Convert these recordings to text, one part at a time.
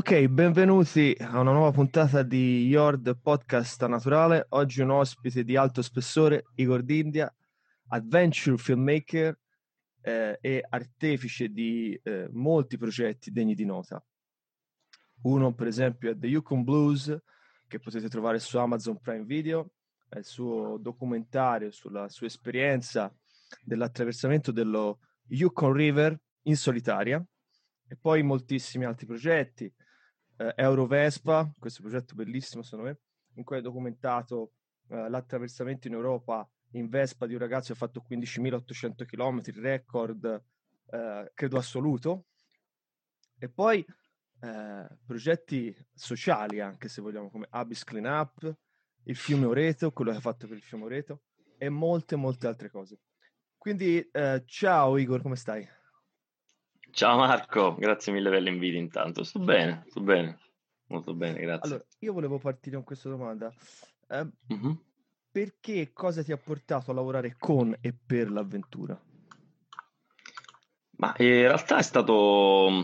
Ok, benvenuti a una nuova puntata di Yord Podcast Naturale. Oggi un ospite di alto spessore, Igor D'India, adventure filmmaker e artefice di molti progetti degni di nota. Uno, per esempio, è The Yukon Blues, che potete trovare su Amazon Prime Video. È il suo documentario sulla sua esperienza dell'attraversamento dello Yukon River in solitaria. E poi moltissimi altri progetti, Euro Vespa, questo progetto bellissimo secondo me, in cui è documentato l'attraversamento in Europa in Vespa di un ragazzo che ha fatto 15.800 km, record credo assoluto, e poi progetti sociali anche se vogliamo, come Abyss Clean Up, il fiume Oreto, quello che ha fatto per il fiume Oreto, e molte altre cose. Quindi ciao Igor, come stai? Ciao Marco, grazie mille per l'invito intanto. Sto bene, molto bene, grazie. Allora, io volevo partire con questa domanda. Perché cosa ti ha portato a lavorare con e per l'avventura? Ma in realtà è stato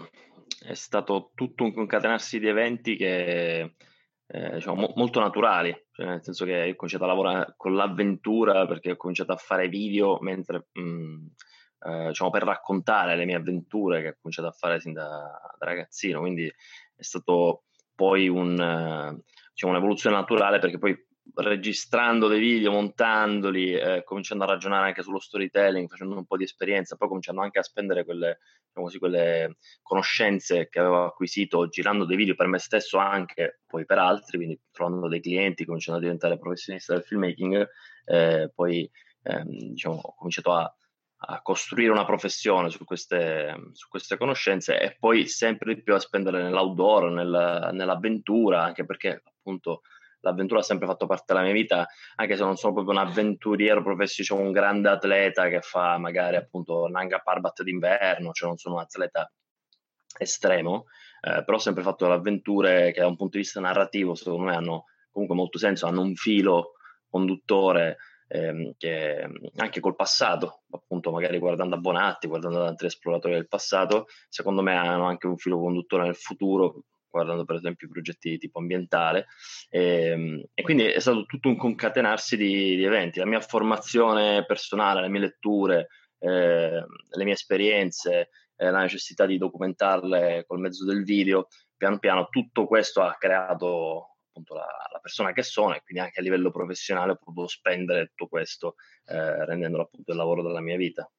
tutto un concatenarsi di eventi che molto naturali, cioè, nel senso che ho cominciato a lavorare con l'avventura perché ho cominciato a fare video mentre... per raccontare le mie avventure che ho cominciato a fare sin da ragazzino, quindi è stato poi un'evoluzione naturale, perché poi registrando dei video, montandoli, cominciando a ragionare anche sullo storytelling, facendo un po' di esperienza, poi cominciando anche a spendere quelle conoscenze che avevo acquisito girando dei video per me stesso, anche poi per altri, quindi trovando dei clienti, cominciando a diventare professionista del filmmaking, poi ho cominciato a costruire una professione su queste conoscenze, e poi sempre di più a spendere nell'outdoor, nell'avventura, anche perché appunto l'avventura ha sempre fatto parte della mia vita, anche se non sono proprio un avventuriero professionistico, un grande atleta che fa magari appunto Nanga Parbat d'inverno, cioè non sono un atleta estremo, però ho sempre fatto delle avventure che da un punto di vista narrativo secondo me hanno comunque molto senso, hanno un filo conduttore che anche col passato, appunto magari guardando a Bonatti, guardando ad altri esploratori del passato, secondo me hanno anche un filo conduttore nel futuro, guardando per esempio i progetti di tipo ambientale, e quindi è stato tutto un concatenarsi di eventi, la mia formazione personale, le mie letture, le mie esperienze, la necessità di documentarle col mezzo del video, piano piano tutto questo ha creato la persona che sono, e quindi anche a livello professionale ho potuto spendere tutto questo rendendolo appunto il lavoro della mia vita.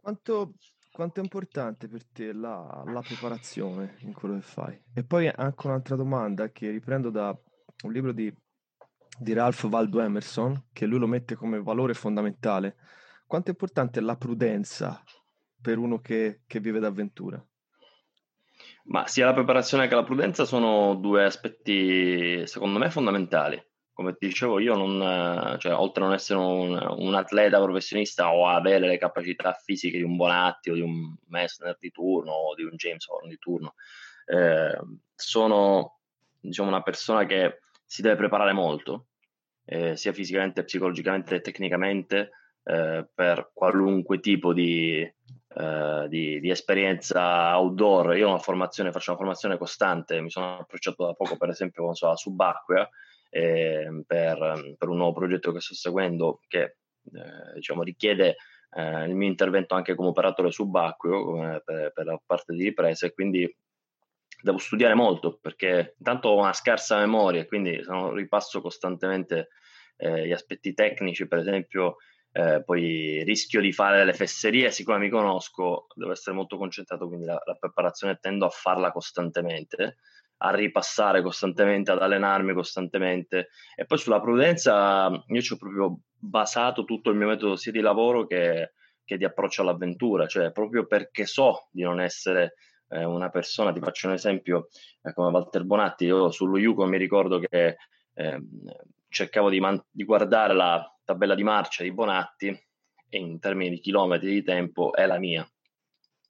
Quanto è importante per te la preparazione in quello che fai? E poi anche un'altra domanda che riprendo da un libro di Ralph Waldo Emerson, che lui lo mette come valore fondamentale. Quanto è importante la prudenza per uno che vive d'avventura? Ma sia la preparazione che la prudenza sono due aspetti, secondo me, fondamentali. Come ti dicevo, io oltre a non essere un atleta professionista o avere le capacità fisiche di un Bonatti o di un Messner di turno o di un James Horn di turno, sono una persona che si deve preparare molto, sia fisicamente, psicologicamente e tecnicamente, per qualunque tipo di esperienza outdoor. Io faccio una formazione costante, mi sono approcciato da poco per esempio alla subacquea per un nuovo progetto che sto seguendo, che richiede il mio intervento anche come operatore subacqueo, come per la parte di ripresa, e quindi devo studiare molto perché intanto ho una scarsa memoria, quindi ripasso costantemente gli aspetti tecnici, per esempio. Poi rischio di fare delle fesserie, siccome mi conosco devo essere molto concentrato, quindi la preparazione tendo a farla costantemente, a ripassare costantemente, ad allenarmi costantemente. E poi sulla prudenza io ci ho proprio basato tutto il mio metodo sia di lavoro che di approccio all'avventura, cioè proprio perché so di non essere una persona, ti faccio un esempio, come Walter Bonatti. Io sullo Yukon mi ricordo che cercavo di guardare la tabella di marcia di Bonatti, e in termini di chilometri di tempo è la mia.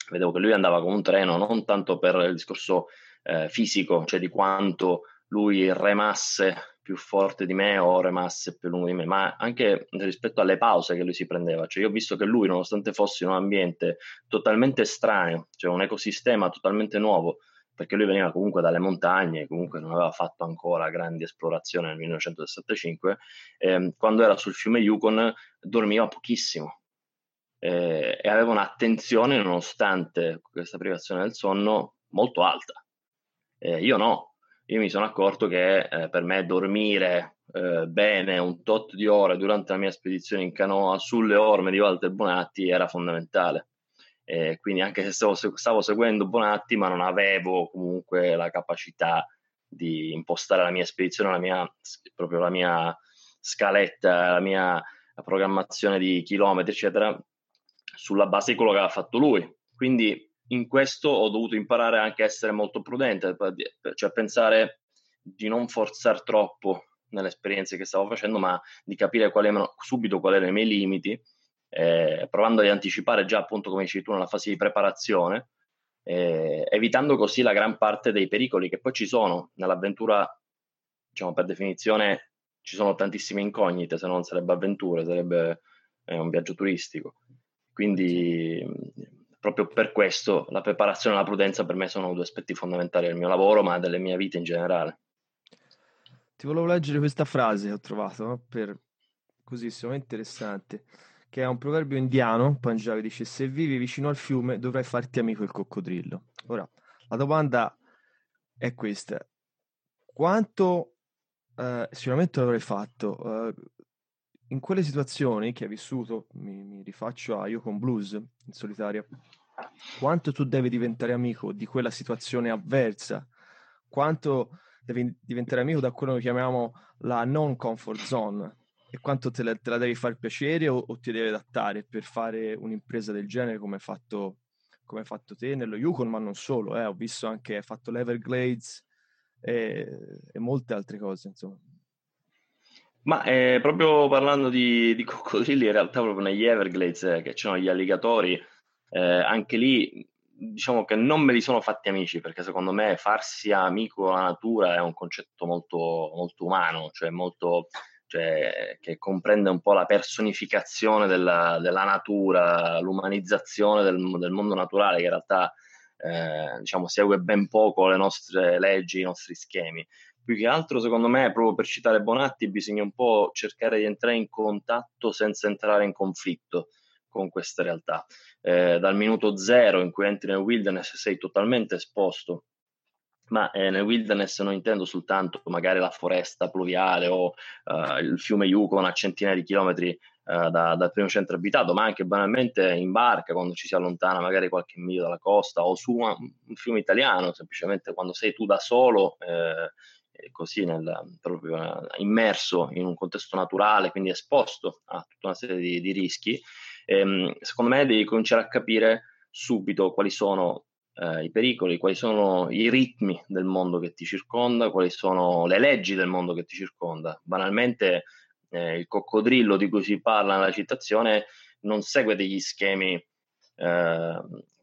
Vedevo che lui andava con un treno, non tanto per il discorso fisico, cioè di quanto lui remasse più forte di me o remasse più lungo di me, ma anche rispetto alle pause che lui si prendeva. Cioè io ho visto che lui, nonostante fosse in un ambiente totalmente estraneo, cioè un ecosistema totalmente nuovo, perché lui veniva comunque dalle montagne, comunque non aveva fatto ancora grandi esplorazioni nel 1965, quando era sul fiume Yukon dormiva pochissimo e aveva un'attenzione, nonostante questa privazione del sonno, molto alta. Io no, io mi sono accorto che per me dormire bene un tot di ore durante la mia spedizione in canoa sulle orme di Walter Bonatti era fondamentale. Quindi anche se stavo seguendo Bonatti, ma non avevo comunque la capacità di impostare la mia spedizione, la mia scaletta, la mia programmazione di chilometri, eccetera, sulla base di quello che aveva fatto lui. Quindi in questo ho dovuto imparare anche a essere molto prudente, cioè pensare di non forzare troppo nelle esperienze che stavo facendo, ma di capire subito quali erano i miei limiti, provando ad anticipare già, appunto, come dici tu, nella fase di preparazione, evitando così la gran parte dei pericoli che poi ci sono nell'avventura. Diciamo, per definizione ci sono tantissime incognite, se non sarebbe avventura, sarebbe un viaggio turistico. Quindi proprio per questo la preparazione e la prudenza per me sono due aspetti fondamentali del mio lavoro, ma delle mie vite in generale. Ti volevo leggere questa frase, ho trovato per così sicuramente interessante, che è un proverbio indiano, Punjabi, dice: se vivi vicino al fiume dovrai farti amico il coccodrillo. Ora, la domanda è questa: quanto sicuramente l'avrei fatto, in quelle situazioni che hai vissuto, mi rifaccio a Yukon Blues in solitaria, quanto tu devi diventare amico di quella situazione avversa, quanto devi diventare amico da quello che chiamiamo la non comfort zone, e quanto te la devi far piacere o ti devi adattare per fare un'impresa del genere come hai fatto te nello Yukon, ma non solo, ho visto anche, hai fatto l'Everglades e molte altre cose, insomma. Ma proprio parlando di coccodrilli, in realtà proprio negli Everglades, che c'erano gli alligatori, anche lì diciamo che non me li sono fatti amici, perché secondo me farsi amico della natura è un concetto molto, molto umano, cioè che comprende un po' la personificazione della natura, l'umanizzazione del mondo naturale, che in realtà diciamo segue ben poco le nostre leggi, i nostri schemi. Più che altro, secondo me, proprio per citare Bonatti, bisogna un po' cercare di entrare in contatto senza entrare in conflitto con questa realtà. Dal minuto zero in cui entri nel wilderness sei totalmente esposto. Ma nel wilderness non intendo soltanto magari la foresta pluviale o il fiume Yukon a centinaia di chilometri dal primo centro abitato, ma anche banalmente in barca, quando ci si allontana magari qualche miglio dalla costa, o su un fiume italiano, semplicemente quando sei tu da solo, così proprio immerso in un contesto naturale, quindi esposto a tutta una serie di rischi. Secondo me devi cominciare a capire subito quali sono i pericoli, quali sono i ritmi del mondo che ti circonda, quali sono le leggi del mondo che ti circonda. Banalmente il coccodrillo di cui si parla nella citazione non segue degli schemi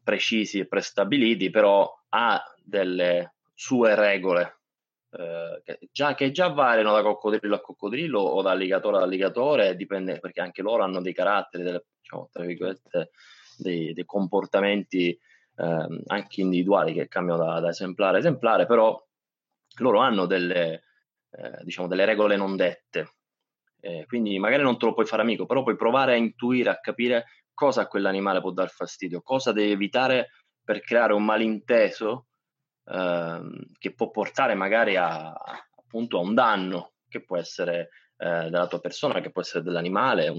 precisi e prestabiliti, però ha delle sue regole che già variano da coccodrillo a coccodrillo o da alligatore ad alligatore, dipende, perché anche loro hanno dei caratteri, diciamo, tra virgolette, dei comportamenti anche individuali che cambiano da esemplare a esemplare, però loro hanno delle regole non dette, quindi magari non te lo puoi fare amico, però puoi provare a intuire, a capire cosa a quell'animale può dar fastidio, cosa devi evitare per creare un malinteso che può portare magari appunto a un danno, che può essere della tua persona, che può essere dell'animale,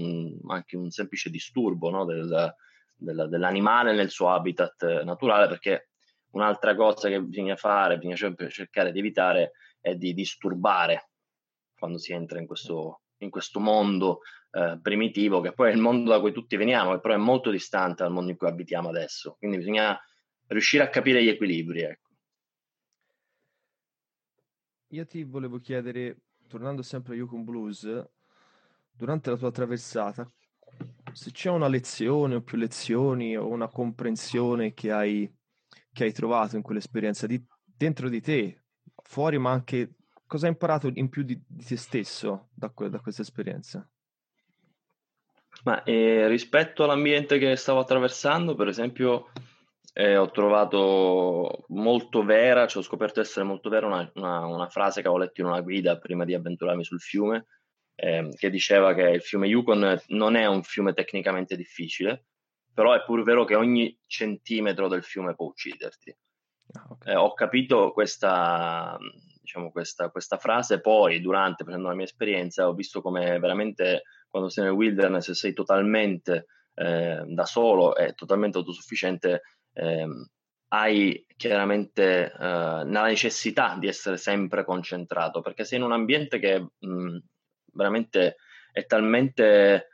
anche un semplice disturbo, no, dell'animale nel suo habitat naturale. Perché un'altra cosa che bisogna fare, bisogna sempre cercare di evitare, è di disturbare quando si entra in questo mondo primitivo, che poi è il mondo da cui tutti veniamo, che però è molto distante dal mondo in cui abitiamo adesso, quindi bisogna riuscire a capire gli equilibri, ecco. Io ti volevo chiedere, tornando sempre a Yukon Blues, durante la tua traversata, se c'è una lezione o più lezioni o una comprensione che hai trovato in quell'esperienza, dentro di te, fuori, ma anche cosa hai imparato in più di te stesso da questa esperienza? Ma rispetto all'ambiente che stavo attraversando, per esempio, Ho trovato molto vera, cioè ho scoperto essere molto vera una frase che avevo letto in una guida prima di avventurarmi sul fiume, che diceva che il fiume Yukon non è un fiume tecnicamente difficile, però è pur vero che ogni centimetro del fiume può ucciderti. Okay. Ho capito questa frase, poi facendo la mia esperienza ho visto come veramente quando sei nel wilderness sei totalmente da solo e totalmente autosufficiente, hai chiaramente la necessità di essere sempre concentrato, perché sei in un ambiente che veramente è talmente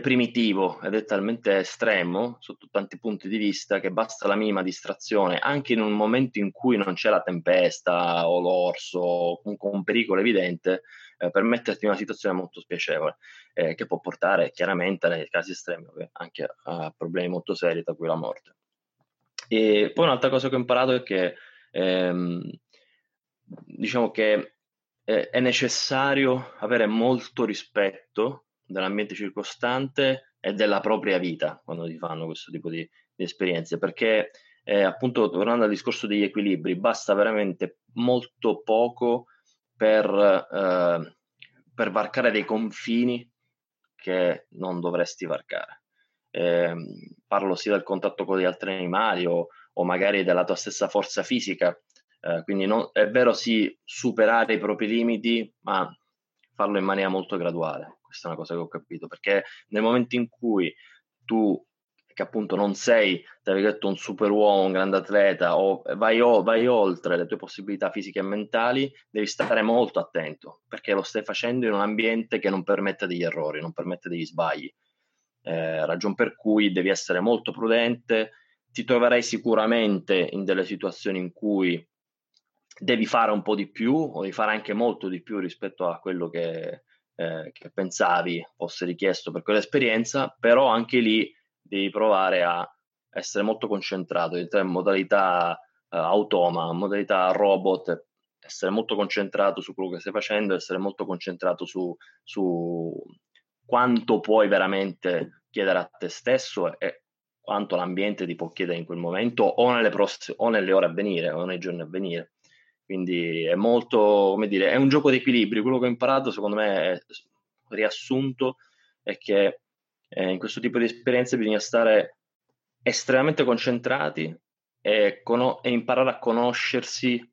primitivo ed è talmente estremo sotto tanti punti di vista che basta la minima distrazione, anche in un momento in cui non c'è la tempesta o l'orso o comunque un pericolo evidente, per metterti in una situazione molto spiacevole, che può portare chiaramente nei casi estremi anche a problemi molto seri, tra cui la morte. E poi un'altra cosa che ho imparato è che è necessario avere molto rispetto dell'ambiente circostante e della propria vita quando si fanno questo tipo di esperienze, perché appunto, tornando al discorso degli equilibri, basta veramente molto poco per varcare dei confini che non dovresti varcare. Parlo sia del contatto con gli altri animali o magari della tua stessa forza fisica, quindi è vero sì superare i propri limiti, ma farlo in maniera molto graduale. Questa è una cosa che ho capito, perché nel momento in cui tu, che appunto non sei, ti avevi detto, un super uomo, un grande atleta, o vai oltre le tue possibilità fisiche e mentali, devi stare molto attento, perché lo stai facendo in un ambiente che non permette degli errori, non permette degli sbagli, ragion per cui devi essere molto prudente. Ti troverai sicuramente in delle situazioni in cui devi fare un po' di più, o devi fare anche molto di più rispetto a quello che pensavi fosse richiesto per quell'esperienza, però anche lì devi provare a essere molto concentrato, in modalità automa, modalità robot, essere molto concentrato su quello che stai facendo, essere molto concentrato su quanto puoi veramente chiedere a te stesso e quanto l'ambiente ti può chiedere in quel momento o nelle ore a venire o nei giorni a venire. Quindi è molto, è un gioco di equilibrio. Quello che ho imparato, secondo me, è riassunto, è che in questo tipo di esperienze bisogna stare estremamente concentrati e imparare a conoscersi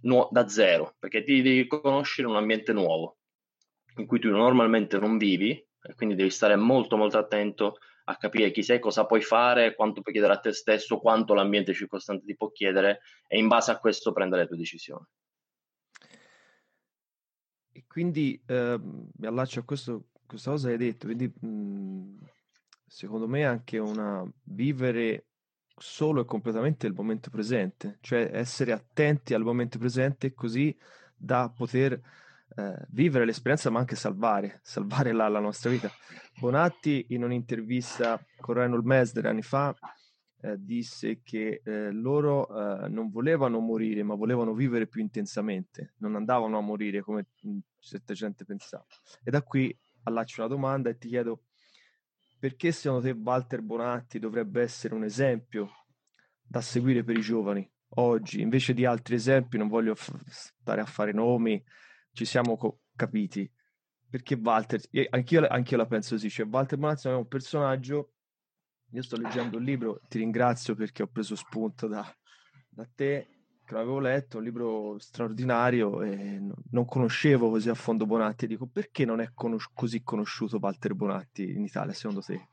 da zero, perché ti devi conoscere un ambiente nuovo in cui tu normalmente non vivi, e quindi devi stare molto molto attento a capire chi sei, cosa puoi fare, quanto puoi chiedere a te stesso, quanto l'ambiente circostante ti può chiedere, e in base a questo prendere le tue decisioni. E quindi mi allaccio a questa cosa che hai detto, quindi secondo me anche vivere solo e completamente il momento presente, cioè essere attenti al momento presente così da poter vivere l'esperienza, ma anche salvare la nostra vita. Bonatti, in un'intervista con Reinhold Messner anni fa, disse che loro non volevano morire, ma volevano vivere più intensamente, non andavano a morire come certa gente pensava. E da qui allaccio una domanda e ti chiedo: perché secondo te Walter Bonatti dovrebbe essere un esempio da seguire per i giovani oggi, invece di altri esempi? Non voglio stare a fare nomi, ci siamo capiti. Perché Walter, anch'io la penso così, cioè Walter Bonatti è un personaggio, io sto leggendo il libro, ti ringrazio perché ho preso spunto da te, che l'avevo letto, un libro straordinario, e non conoscevo così a fondo Bonatti, e dico: perché non è così conosciuto Walter Bonatti in Italia, secondo te?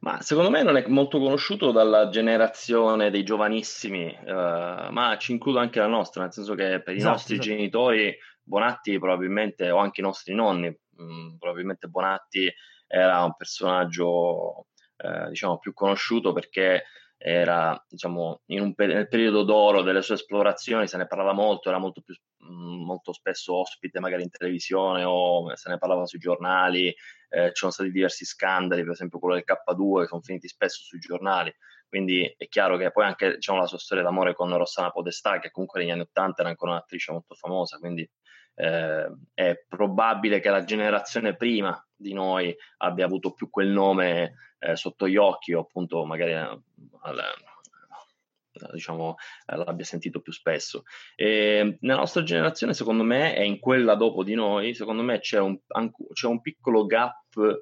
Ma secondo me non è molto conosciuto dalla generazione dei giovanissimi, ma ci includo anche la nostra, nel senso che per i nostri genitori Bonatti probabilmente, o anche i nostri nonni, probabilmente Bonatti era un personaggio più conosciuto, perché era nel periodo d'oro delle sue esplorazioni, se ne parlava molto, era molto più molto spesso ospite magari in televisione, o se ne parlava sui giornali. Ci sono stati diversi scandali, per esempio quello del K2, che sono finiti spesso sui giornali, quindi è chiaro che poi anche la sua storia d'amore con Rossana Podestà, che comunque negli anni '80 era ancora un'attrice molto famosa, quindi è probabile che la generazione prima di noi abbia avuto più quel nome sotto gli occhi, o appunto magari diciamo l'abbia sentito più spesso. E nella nostra generazione, secondo me, e in quella dopo di noi, secondo me c'è un piccolo gap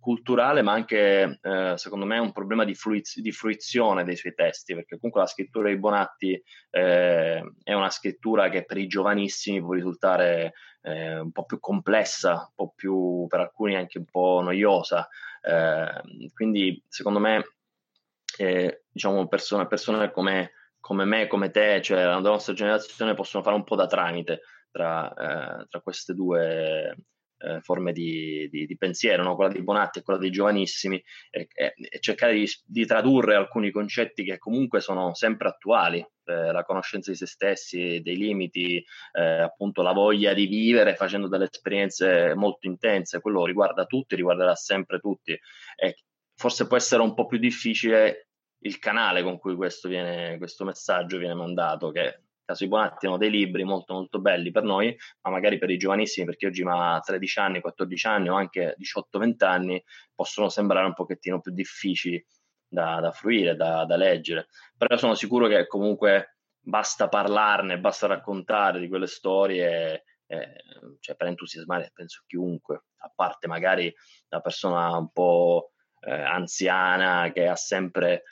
culturale, ma anche secondo me è un problema di fruizione dei suoi testi, perché comunque la scrittura di Bonatti è una scrittura che per i giovanissimi può risultare un po' più complessa, un po' più, per alcuni anche un po' noiosa, quindi secondo me diciamo persone come me, come te, cioè la nostra generazione, possono fare un po' da tramite tra queste due forme di pensiero, no? Quella di Bonatti e quella dei giovanissimi, e cercare di tradurre alcuni concetti che comunque sono sempre attuali, la conoscenza di se stessi, dei limiti, appunto la voglia di vivere facendo delle esperienze molto intense. Quello riguarda tutti, riguarderà sempre tutti, e forse può essere un po' più difficile il canale con cui questo messaggio viene mandato, che caso di Bonatti hanno dei libri molto molto belli per noi, ma magari per i giovanissimi, perché oggi ha 13 anni, 14 anni o anche 18-20 anni, possono sembrare un pochettino più difficili da fruire, da leggere. Però sono sicuro che comunque basta parlarne, basta raccontare di quelle storie, cioè, per entusiasmare penso chiunque, a parte magari la persona un po' anziana che ha sempre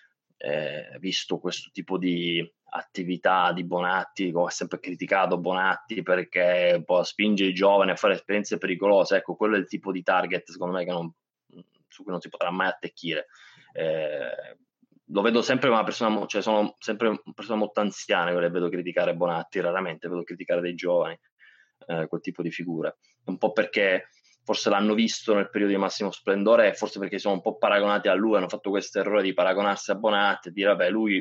visto questo tipo di attività di Bonatti, ho sempre criticato Bonatti perché può spingere i giovani a fare esperienze pericolose. Ecco, quello è il tipo di target, secondo me, su cui non si potrà mai attecchire. Lo vedo sempre una persona, cioè sono sempre una persona molto anziana che le vedo criticare Bonatti, raramente vedo criticare dei giovani, quel tipo di figura, un po' perché forse l'hanno visto nel periodo di massimo splendore, e forse perché sono un po' paragonati a lui, hanno fatto questo errore di paragonarsi a Bonatti e dire vabbè, lui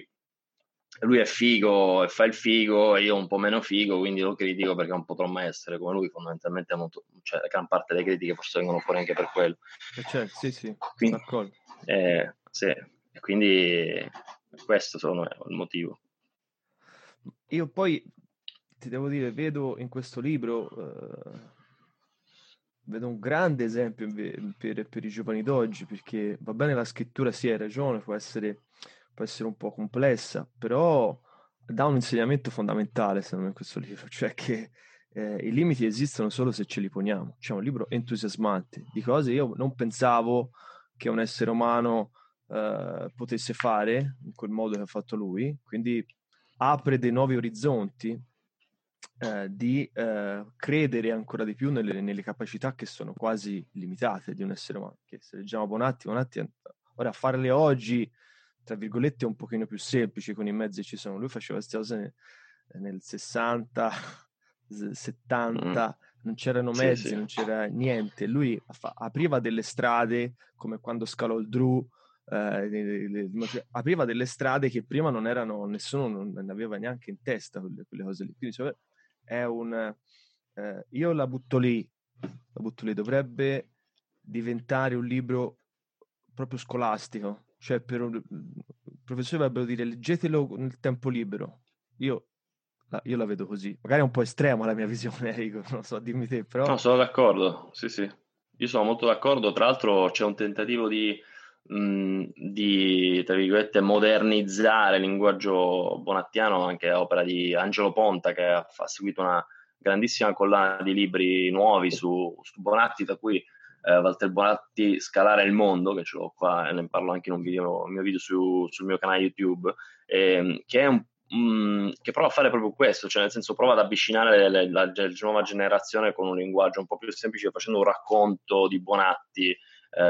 è figo e fa il figo, io un po' meno figo, quindi lo critico perché non potrò mai essere come lui. Fondamentalmente cioè, gran parte delle critiche forse vengono fuori anche per quello. Cioè, sì, quindi, d'accordo. Sì, quindi questo secondo me è il motivo. Io poi ti devo dire, vedo in questo libro vedo un grande esempio per i giovani d'oggi, perché va bene, la scrittura, sì, hai ragione, può essere un po' complessa, però dà un insegnamento fondamentale, secondo me, in questo libro, cioè che i limiti esistono solo se ce li poniamo. C'è un libro entusiasmante di cose io non pensavo che un essere umano potesse fare in quel modo che ha fatto lui, quindi apre dei nuovi orizzonti di credere ancora di più nelle capacità che sono quasi limitate di un essere umano, che se leggiamo Bonatti ora, farle oggi tra virgolette è un pochino più semplice, con i mezzi ci sono. Lui faceva queste cose nel 60, 70, non c'erano mezzi, sì. Non c'era niente. Lui apriva delle strade, come quando scalò il Dru, apriva delle strade che prima non erano, nessuno non aveva neanche in testa quelle cose lì. Quindi cioè, io la butto lì, dovrebbe diventare un libro proprio scolastico. Cioè, i professori dovrebbero dire leggetelo nel tempo libero. Io la vedo così. Magari è un po' estrema la mia visione, Enrico, non so, dimmi te, però... No, sono d'accordo, sì. Io sono molto d'accordo. Tra l'altro c'è un tentativo di tra virgolette, modernizzare il linguaggio bonattiano, anche opera di Angelo Ponta, che ha seguito una grandissima collana di libri nuovi su Bonatti, da cui... Walter Bonatti, Scalare il Mondo, che ce l'ho qua e ne parlo anche in un mio video sul mio canale YouTube, che prova a fare proprio questo, cioè nel senso prova ad avvicinare la nuova generazione con un linguaggio un po' più semplice, facendo un racconto di Bonatti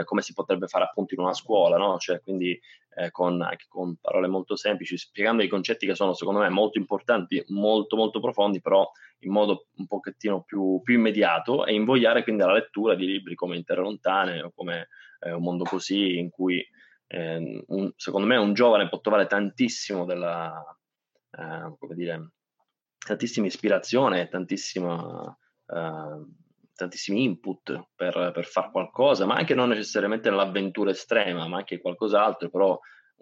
come si potrebbe fare appunto in una scuola, no? Cioè, quindi anche con parole molto semplici, spiegando i concetti che sono secondo me molto importanti, molto molto profondi, però in modo un pochettino più immediato, e invogliare quindi alla lettura di libri come In Terre Lontane o come Un Mondo Così, in cui secondo me un giovane può trovare tantissimo tantissima ispirazione, tantissimi input per fare qualcosa, ma anche non necessariamente nell'avventura estrema, ma anche qualcos'altro, però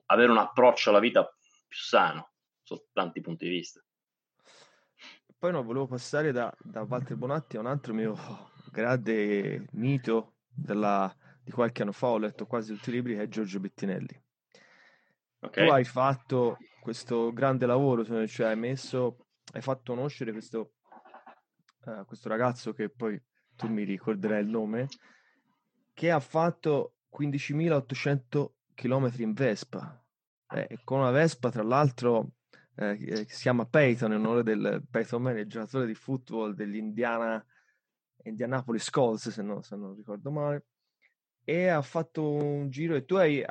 avere un approccio alla vita più sano sotto tanti punti di vista. Poi no, volevo passare da Walter Bonatti a un altro mio grande mito di qualche anno fa, ho letto quasi tutti i libri, che è Giorgio Bettinelli. Okay. Tu hai fatto questo grande lavoro, cioè hai fatto conoscere questo ragazzo che poi tu mi ricorderai il nome, che ha fatto 15.800 km in Vespa, con una Vespa tra l'altro che si chiama Peyton in onore del Peyton Manning, giocatore di football degli Indianapolis Colts, se non ricordo male, e ha fatto un giro e tu hai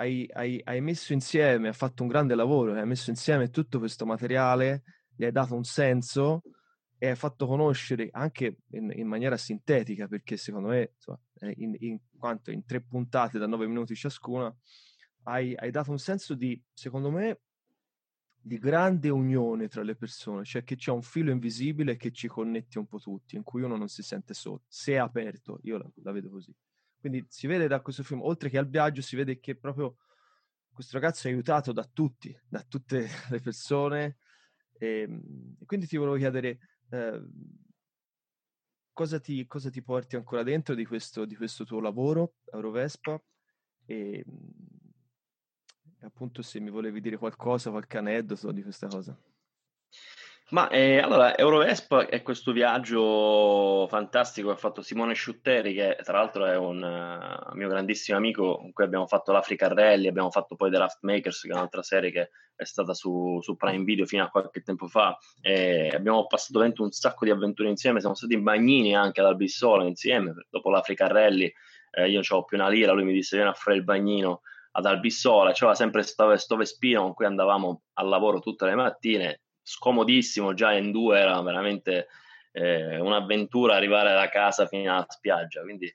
messo insieme, ha fatto un grande lavoro, hai messo insieme tutto questo materiale, gli hai dato un senso e hai fatto conoscere anche in maniera sintetica, perché secondo me insomma, in tre puntate da 9 minuti ciascuna hai dato un senso di, secondo me, di grande unione tra le persone, cioè che c'è un filo invisibile che ci connette un po' tutti, in cui uno non si sente solo, se è aperto, io la vedo così. Quindi si vede da questo film, oltre che al viaggio, si vede che proprio questo ragazzo è aiutato da tutti, da tutte le persone, e quindi ti volevo chiedere cosa ti porti ancora dentro di questo tuo lavoro, Eurovespa, e appunto se mi volevi dire qualche aneddoto di questa cosa. Ma allora Eurovespa è questo viaggio fantastico che ha fatto Simone Sciutteri, che tra l'altro è un mio grandissimo amico con cui abbiamo fatto l'Africa Rally, abbiamo fatto poi The Raft Makers, che è un'altra serie che è stata su Prime Video fino a qualche tempo fa, abbiamo passato dentro un sacco di avventure insieme, siamo stati in Bagnini anche ad Albissola insieme, dopo l'Africa Rally io non c'avevo più una lira, lui mi disse vieni a fare il bagnino ad Albissola, c'era sempre sto Vespino con cui andavamo al lavoro tutte le mattine, scomodissimo, già in due era veramente un'avventura arrivare da casa fino alla spiaggia, quindi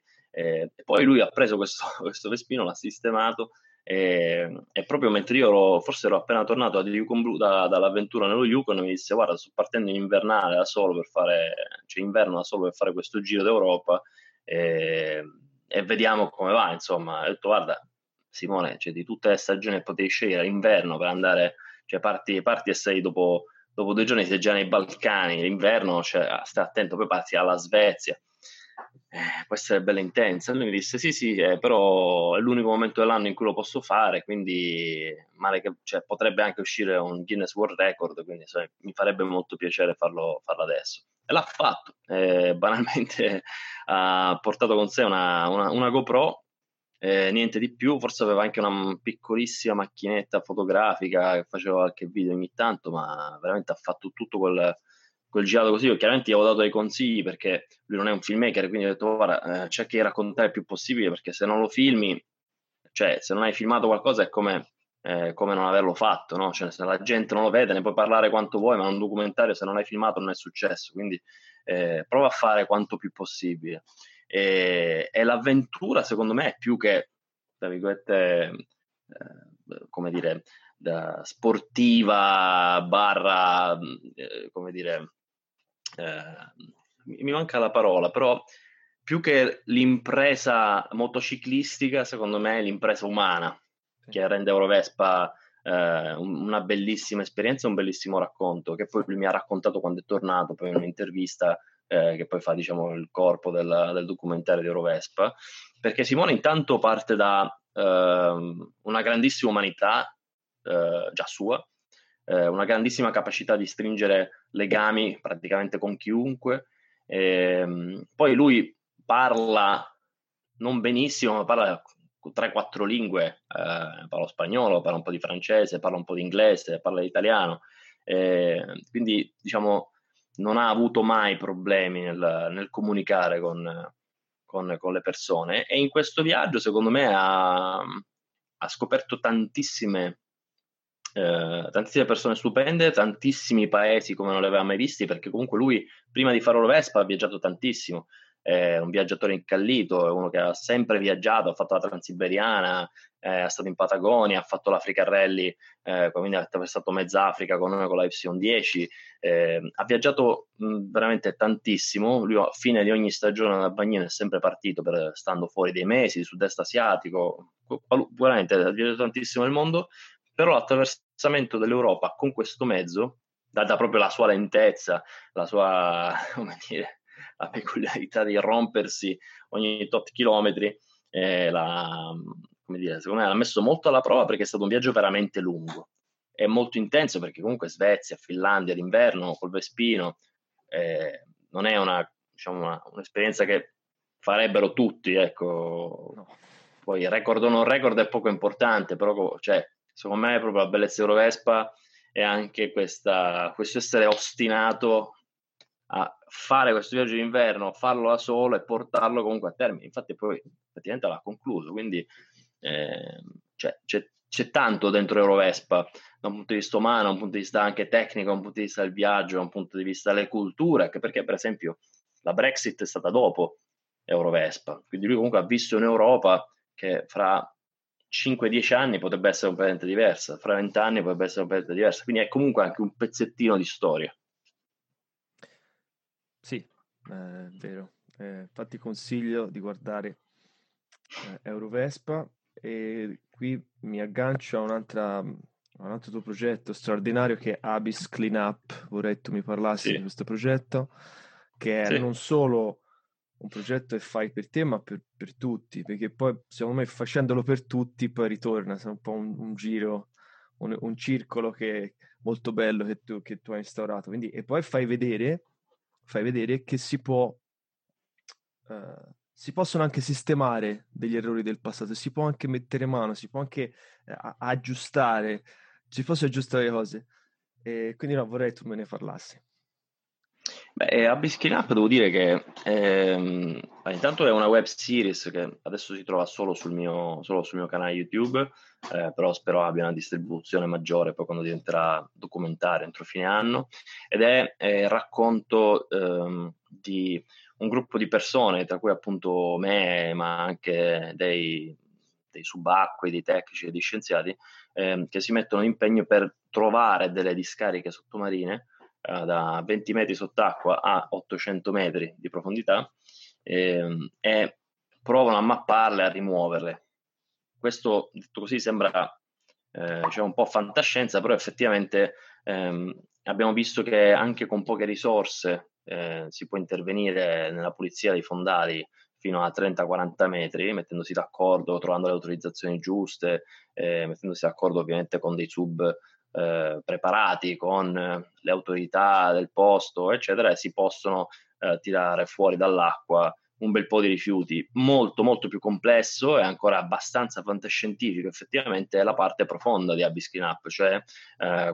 poi lui ha preso questo Vespino, l'ha sistemato e proprio mentre io ero appena tornato dall'avventura nello Yukon mi disse guarda sto partendo in invernale da solo per fare questo giro d'Europa e vediamo come va, insomma ho detto guarda Simone, cioè, di tutte le stagioni potevi scegliere l'inverno per andare, cioè parti e sei dopo 2 giorni sei già nei Balcani, l'inverno cioè, stai attento, poi parti alla Svezia, può essere bella intensa, e lui mi disse sì, però è l'unico momento dell'anno in cui lo posso fare, quindi male che, cioè, potrebbe anche uscire un Guinness World Record, quindi so, mi farebbe molto piacere farlo adesso. E l'ha fatto, banalmente ha portato con sé una GoPro, niente di più, forse aveva anche una piccolissima macchinetta fotografica che faceva qualche video ogni tanto, ma veramente ha fatto tutto quel girato così. Io chiaramente gli avevo dato dei consigli perché lui non è un filmmaker, quindi ho detto guarda cerca di raccontare il più possibile, perché se non lo filmi, cioè se non hai filmato qualcosa è come non averlo fatto, no? Cioè, se la gente non lo vede ne puoi parlare quanto vuoi, ma un documentario se non hai filmato non è successo, quindi prova a fare quanto più possibile. E l'avventura secondo me è più che tra virgolette come dire sportiva barra come dire mi manca la parola, però più che l'impresa motociclistica secondo me è l'impresa umana che rende Eurovespa una bellissima esperienza, un bellissimo racconto che poi lui mi ha raccontato quando è tornato poi in un'intervista che poi fa diciamo il corpo del documentario di Eurovespa, perché Simone intanto parte da una grandissima umanità già sua, una grandissima capacità di stringere legami praticamente con chiunque, poi lui parla non benissimo, ma parla 3-4 lingue, parla spagnolo, parla un po' di francese, parla un po' di inglese, parla di italiano, quindi diciamo non ha avuto mai problemi nel comunicare con le persone, e in questo viaggio secondo me ha scoperto tantissime persone stupende, tantissimi paesi come non li aveva mai visti, perché comunque lui prima di fare Eurovespa ha viaggiato tantissimo, è un viaggiatore incallito, è uno che ha sempre viaggiato, ha fatto la Transiberiana, è stato in Patagonia, ha fatto l'Africa Rally, quindi ha attraversato mezza Africa con noi con la Y10, ha viaggiato veramente tantissimo, lui a fine di ogni stagione da Bagnino è sempre partito stando fuori dei mesi, sud-est asiatico, veramente ha viaggiato tantissimo nel mondo, però l'attraversamento dell'Europa con questo mezzo data proprio la sua lentezza, la sua, come dire, la peculiarità di rompersi ogni tot chilometri, come dire, secondo me l'ha messo molto alla prova, perché è stato un viaggio veramente lungo e molto intenso, perché comunque Svezia, Finlandia d'inverno col Vespino, non è una, diciamo, un'esperienza che farebbero tutti, ecco. No. Poi record o non record è poco importante, però cioè, secondo me proprio la bellezza di Eurovespa è anche questo essere ostinato a fare questo viaggio d'inverno, farlo da solo e portarlo comunque a termine. Infatti poi praticamente l'ha concluso, quindi c'è tanto dentro Eurovespa, da un punto di vista umano, da un punto di vista anche tecnico, da un punto di vista del viaggio, da un punto di vista delle culture, anche perché per esempio la Brexit è stata dopo Eurovespa, quindi lui comunque ha visto un'Europa che fra 5-10 anni potrebbe essere completamente diversa, fra 20 anni potrebbe essere completamente diversa, quindi è comunque anche un pezzettino di storia. Sì, è vero. Infatti consiglio di guardare Eurovespa, e qui mi aggancio a un altro tuo progetto straordinario che è Abyss Cleanup. Vorrei tu mi parlassi di questo progetto, che è non solo un progetto che fai per te, ma per tutti, perché poi secondo me facendolo per tutti poi ritorna, è un po' un giro, un circolo che molto bello che tu hai instaurato. Quindi, e poi fai vedere che si possono anche sistemare degli errori del passato, si può anche mettere mano, si può anche aggiustare, si possono aggiustare le cose. E quindi no, vorrei tu me ne parlassi. Beh, Abyss Cleanup devo dire che intanto è una web series che adesso si trova solo sul mio canale YouTube, però spero abbia una distribuzione maggiore poi quando diventerà documentario entro fine anno, ed è il racconto di un gruppo di persone, tra cui appunto me, ma anche dei subacquei, dei tecnici e dei scienziati, che si mettono in impegno per trovare delle discariche sottomarine da 20 metri sott'acqua a 800 metri di profondità, e provano a mapparle, a rimuoverle. Questo detto così sembra diciamo un po' fantascienza, però effettivamente abbiamo visto che anche con poche risorse si può intervenire nella pulizia dei fondali fino a 30-40 metri, mettendosi d'accordo, trovando le autorizzazioni giuste, mettendosi d'accordo ovviamente con dei sub preparati, con le autorità del posto eccetera, e si possono tirare fuori dall'acqua un bel po' di rifiuti. Molto molto più complesso e ancora abbastanza fantascientifico effettivamente è la parte profonda di Abyss Cleanup, cioè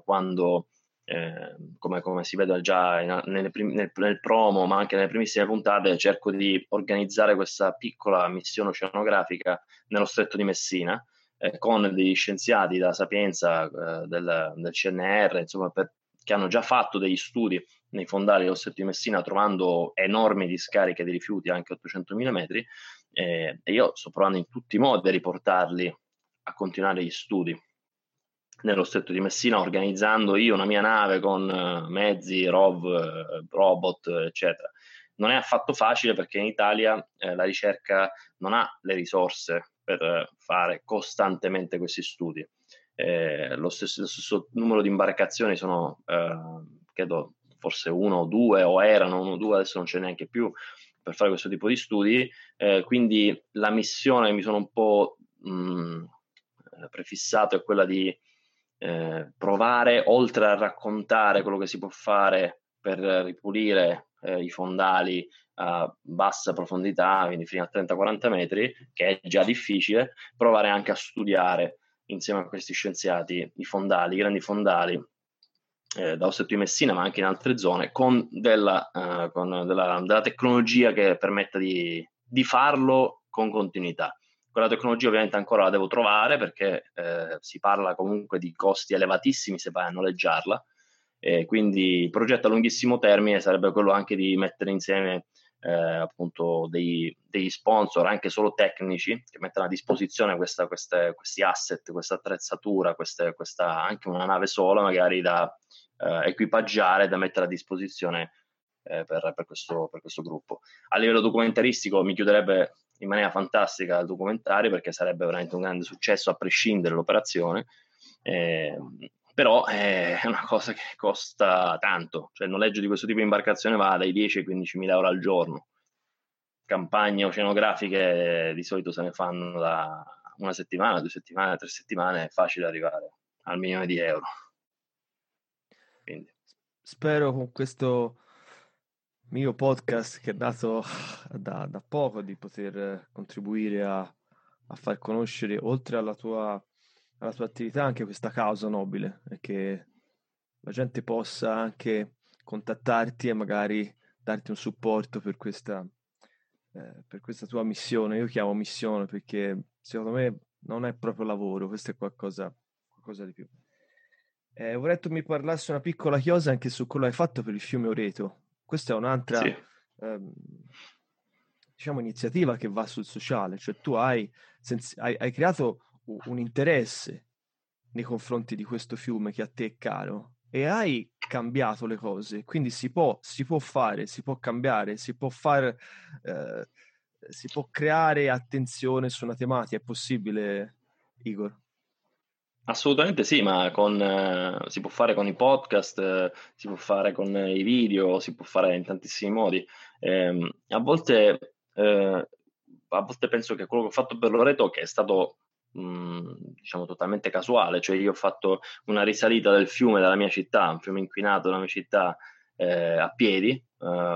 quando come si vede già nel promo, ma anche nelle primissime puntate, cerco di organizzare questa piccola missione oceanografica nello stretto di Messina con degli scienziati della Sapienza, del CNR, insomma, che hanno già fatto degli studi nei fondali dello Stretto di Messina, trovando enormi discariche di rifiuti anche a 800.000 metri, e io sto provando in tutti i modi a riportarli a continuare gli studi nello Stretto di Messina, organizzando io una mia nave con mezzi, robot, eccetera. Non è affatto facile, perché in Italia la ricerca non ha le risorse per fare costantemente questi studi. Lo stesso numero di imbarcazioni sono, credo, forse uno o due, o erano uno o due, adesso non c'è neanche più, per fare questo tipo di studi. Quindi la missione che mi sono un po' prefissato è quella di provare, oltre a raccontare quello che si può fare per ripulire i fondali a bassa profondità, quindi fino a 30-40 metri, che è già difficile, provare anche a studiare insieme a questi scienziati i grandi fondali dallo Stretto di Messina, ma anche in altre zone, con della tecnologia che permetta di farlo con continuità. Quella tecnologia ovviamente ancora la devo trovare, perché si parla comunque di costi elevatissimi se vai a noleggiarla, quindi il progetto a lunghissimo termine sarebbe quello anche di mettere insieme appunto degli sponsor, anche solo tecnici, che mettono a disposizione questi asset, questa attrezzatura, anche una nave sola magari da equipaggiare, da mettere a disposizione per questo gruppo. A livello documentaristico mi chiuderebbe in maniera fantastica il documentario, perché sarebbe veramente un grande successo a prescindere l'operazione, però è una cosa che costa tanto, cioè il noleggio di questo tipo di imbarcazione va dai 10 ai 15.000 euro al giorno. Campagne oceanografiche di solito se ne fanno da una settimana, 2 settimane, 3 settimane, è facile arrivare al $1.000.000. Quindi. Spero con questo mio podcast che è nato da poco di poter contribuire a far conoscere, oltre alla tua attività, anche questa causa nobile, e che la gente possa anche contattarti e magari darti un supporto per questa tua missione. Io chiamo missione perché secondo me non è proprio lavoro, questo è qualcosa di più. Vorrei tu mi parlassi una piccola chiosa anche su quello che hai fatto per il fiume Oreto. Questa è un'altra diciamo iniziativa che va sul sociale, cioè tu hai creato un interesse nei confronti di questo fiume che a te è caro e hai cambiato le cose, quindi si può fare, si può cambiare, si può creare attenzione su una tematica. È possibile, Igor? Assolutamente sì, ma si può fare con i podcast, si può fare con i video, si può fare in tantissimi modi. A volte penso che quello che ho fatto per Loreto, che è stato diciamo totalmente casuale, cioè io ho fatto una risalita del fiume dalla mia città, un fiume inquinato dalla mia città, a piedi,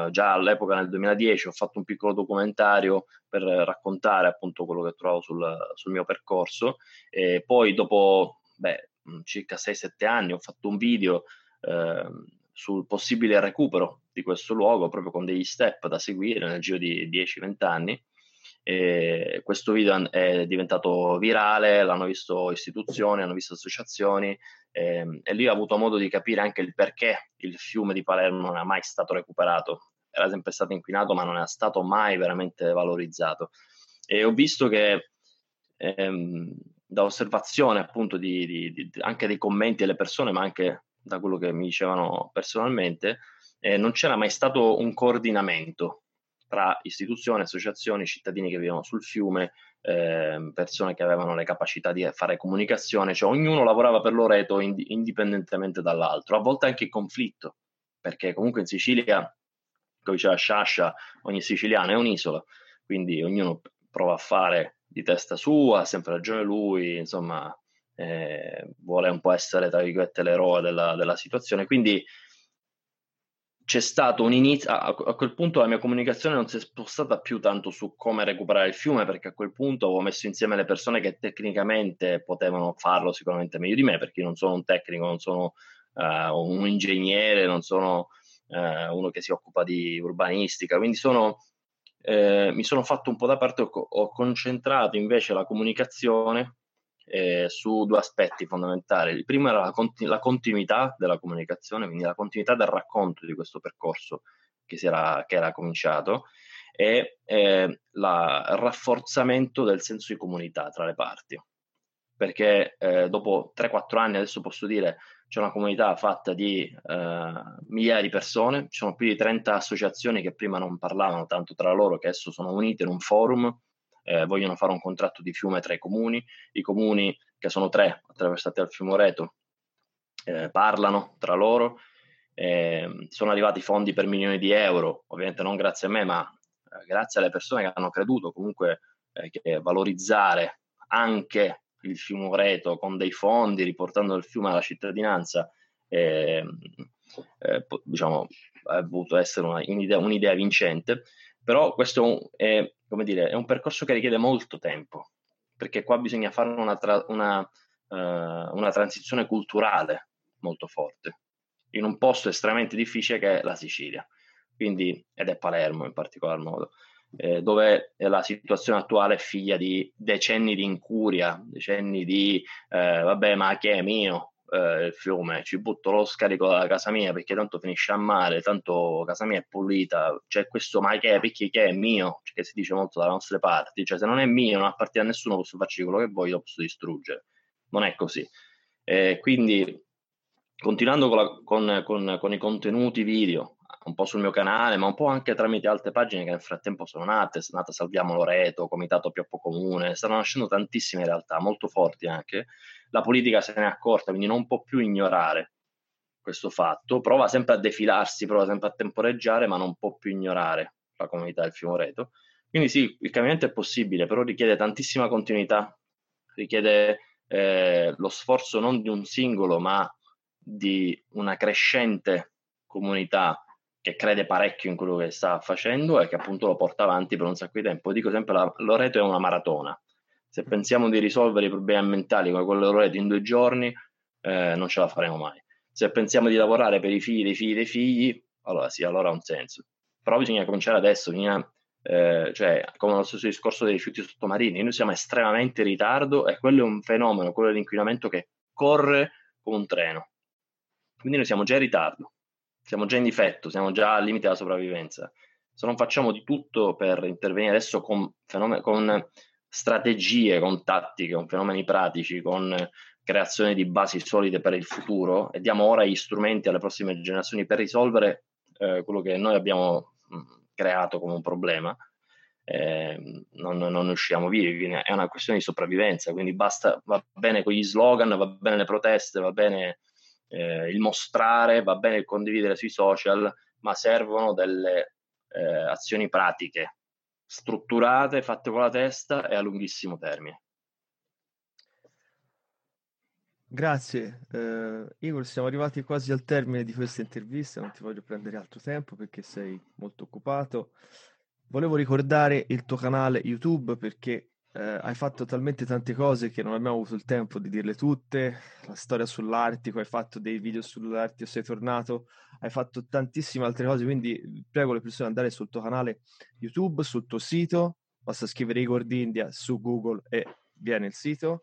già all'epoca nel 2010 ho fatto un piccolo documentario per raccontare appunto quello che trovavo sul mio percorso, e poi dopo circa 6-7 anni ho fatto un video sul possibile recupero di questo luogo, proprio con degli step da seguire nel giro di 10-20 anni. E questo video è diventato virale, l'hanno visto istituzioni, hanno visto associazioni, e lì ho avuto modo di capire anche il perché il fiume di Palermo non è mai stato recuperato, era sempre stato inquinato ma non è stato mai veramente valorizzato. E ho visto che da osservazione appunto anche dei commenti delle persone, ma anche da quello che mi dicevano personalmente, non c'era mai stato un coordinamento tra istituzioni, associazioni, cittadini che vivono sul fiume, persone che avevano le capacità di fare comunicazione, cioè ognuno lavorava per Loreto indipendentemente dall'altro, a volte anche in conflitto, perché comunque in Sicilia, come diceva Sciascia, ogni siciliano è un'isola, quindi ognuno prova a fare di testa sua, ha sempre ragione lui, insomma, vuole un po' essere, tra virgolette, l'eroe della situazione, quindi c'è stato un inizio. A quel punto la mia comunicazione non si è spostata più tanto su come recuperare il fiume, perché a quel punto avevo messo insieme le persone che tecnicamente potevano farlo sicuramente meglio di me, perché io non sono un tecnico, non sono un ingegnere, non sono uno che si occupa di urbanistica, quindi mi sono fatto un po' da parte, ho concentrato invece la comunicazione su 2 aspetti fondamentali. Il primo era la continuità della comunicazione, quindi la continuità del racconto di questo percorso che era cominciato, e il rafforzamento del senso di comunità tra le parti, perché dopo 3-4 anni adesso posso dire c'è una comunità fatta di migliaia di persone, ci sono più di 30 associazioni che prima non parlavano tanto tra loro, che adesso sono unite in un forum. Vogliono fare un contratto di fiume tra i comuni, che sono 3 attraversati al fiume Oreto, parlano tra loro, sono arrivati fondi per $1.000.000, ovviamente non grazie a me, ma grazie alle persone che hanno creduto comunque che valorizzare anche il fiume Oreto con dei fondi, riportando il fiume alla cittadinanza, diciamo ha dovuto essere un'idea vincente. Però questo è un percorso che richiede molto tempo, perché qua bisogna fare una transizione culturale molto forte, in un posto estremamente difficile che è la Sicilia, quindi, ed è Palermo in particolar modo, dove la situazione attuale è figlia di decenni di incuria, decenni di ma che è mio il fiume, ci butto lo scarico dalla casa mia perché tanto finisce a mare, tanto casa mia è pulita, cioè questo ma che è, perché che è mio, cioè, che si dice molto dalle nostre parti, cioè se non è mio non appartiene a nessuno, posso farci quello che voglio, lo posso distruggere. Non è così, quindi continuando con i contenuti video, un po' sul mio canale, ma un po' anche tramite altre pagine che nel frattempo sono nate, è nata Salviamo Loreto, Comitato Pioppo Comune, stanno nascendo tantissime realtà, molto forti anche. La politica se ne è accorta, quindi non può più ignorare questo fatto, prova sempre a defilarsi, prova sempre a temporeggiare, ma non può più ignorare la comunità del Fiumoreto. Quindi sì, il cambiamento è possibile, però richiede tantissima continuità, richiede lo sforzo non di un singolo, ma di una crescente comunità che crede parecchio in quello che sta facendo e che appunto lo porta avanti per un sacco di tempo. Dico sempre, Loreto è una maratona. Se pensiamo di risolvere i problemi ambientali come quello di Loreto in 2 giorni, non ce la faremo mai. Se pensiamo di lavorare per i figli dei figli dei figli, allora sì, allora ha un senso. Però bisogna cominciare adesso, cioè come lo stesso discorso dei rifiuti sottomarini, noi siamo estremamente in ritardo e quello è un fenomeno, quello dell'inquinamento che corre come un treno. Quindi noi siamo già in ritardo, siamo già in difetto, siamo già al limite della sopravvivenza. Se non facciamo di tutto per intervenire adesso con strategie, con tattiche, con fenomeni pratici, con creazione di basi solide per il futuro, e diamo ora gli strumenti alle prossime generazioni per risolvere quello che noi abbiamo creato come un problema, non usciamo vivi. È una questione di sopravvivenza, quindi basta, va bene con gli slogan, va bene le proteste, va bene il mostrare, va bene il condividere sui social, ma servono delle azioni pratiche, strutturate, fatte con la testa e a lunghissimo termine. Grazie, Igor, siamo arrivati quasi al termine di questa intervista, non ti voglio prendere altro tempo perché sei molto occupato. Volevo ricordare il tuo canale YouTube perché hai fatto talmente tante cose che non abbiamo avuto il tempo di dirle tutte, la storia sull'Artico, hai fatto dei video sull'Artico, sei tornato, hai fatto tantissime altre cose, quindi prego le persone di andare sul tuo canale YouTube, sul tuo sito, basta scrivere Igor d'India su Google e viene il sito.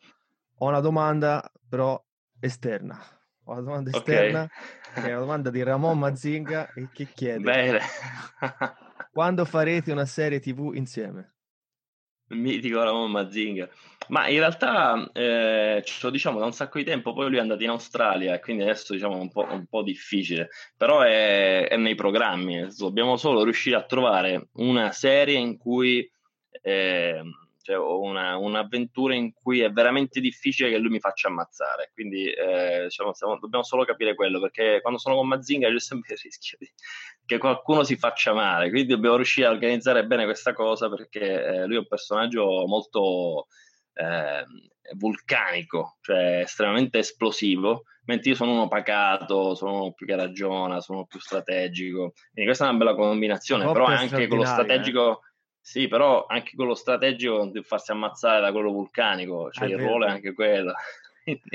Ho una domanda però esterna, che è una domanda di Ramon Mazinga e che chiede: bene. Quando farete una serie TV insieme? Mitico Ramon Mazinga, ma in realtà ce lo diciamo da un sacco di tempo, poi lui è andato in Australia e quindi adesso diciamo un po' difficile, però è nei programmi, dobbiamo solo riuscire a trovare una serie in cui... un'avventura in cui è veramente difficile che lui mi faccia ammazzare, quindi dobbiamo solo capire quello, perché quando sono con Mazinga c'è sempre il rischio che qualcuno si faccia male, quindi dobbiamo riuscire a organizzare bene questa cosa, perché lui è un personaggio molto vulcanico, cioè estremamente esplosivo, mentre io sono uno pacato, sono uno più che ragiona, sono più strategico, quindi questa è una bella combinazione, però anche con lo strategico... Sì, però anche quello strategico non devi farsi ammazzare da quello vulcanico, cioè il ruolo è anche quello.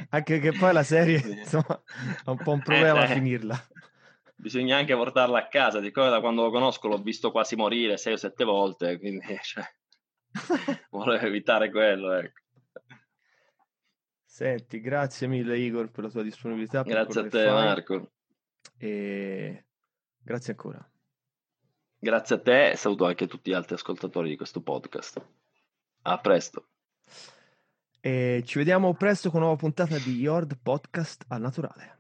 Anche che poi la serie, insomma, è un po' un problema a finirla. Bisogna anche portarla a casa, da quando lo conosco l'ho visto quasi morire 6 o 7 volte, quindi volevo evitare quello, ecco. Senti, grazie mille Igor per la tua disponibilità. Grazie a te Marco. E grazie ancora. Grazie a te e saluto anche tutti gli altri ascoltatori di questo podcast. A presto. E ci vediamo presto con una nuova puntata di Yord Podcast al naturale.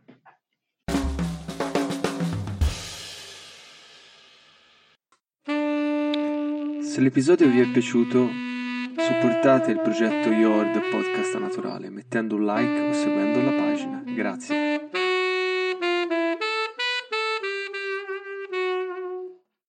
Se l'episodio vi è piaciuto, supportate il progetto Yord Podcast al naturale mettendo un like o seguendo la pagina. Grazie.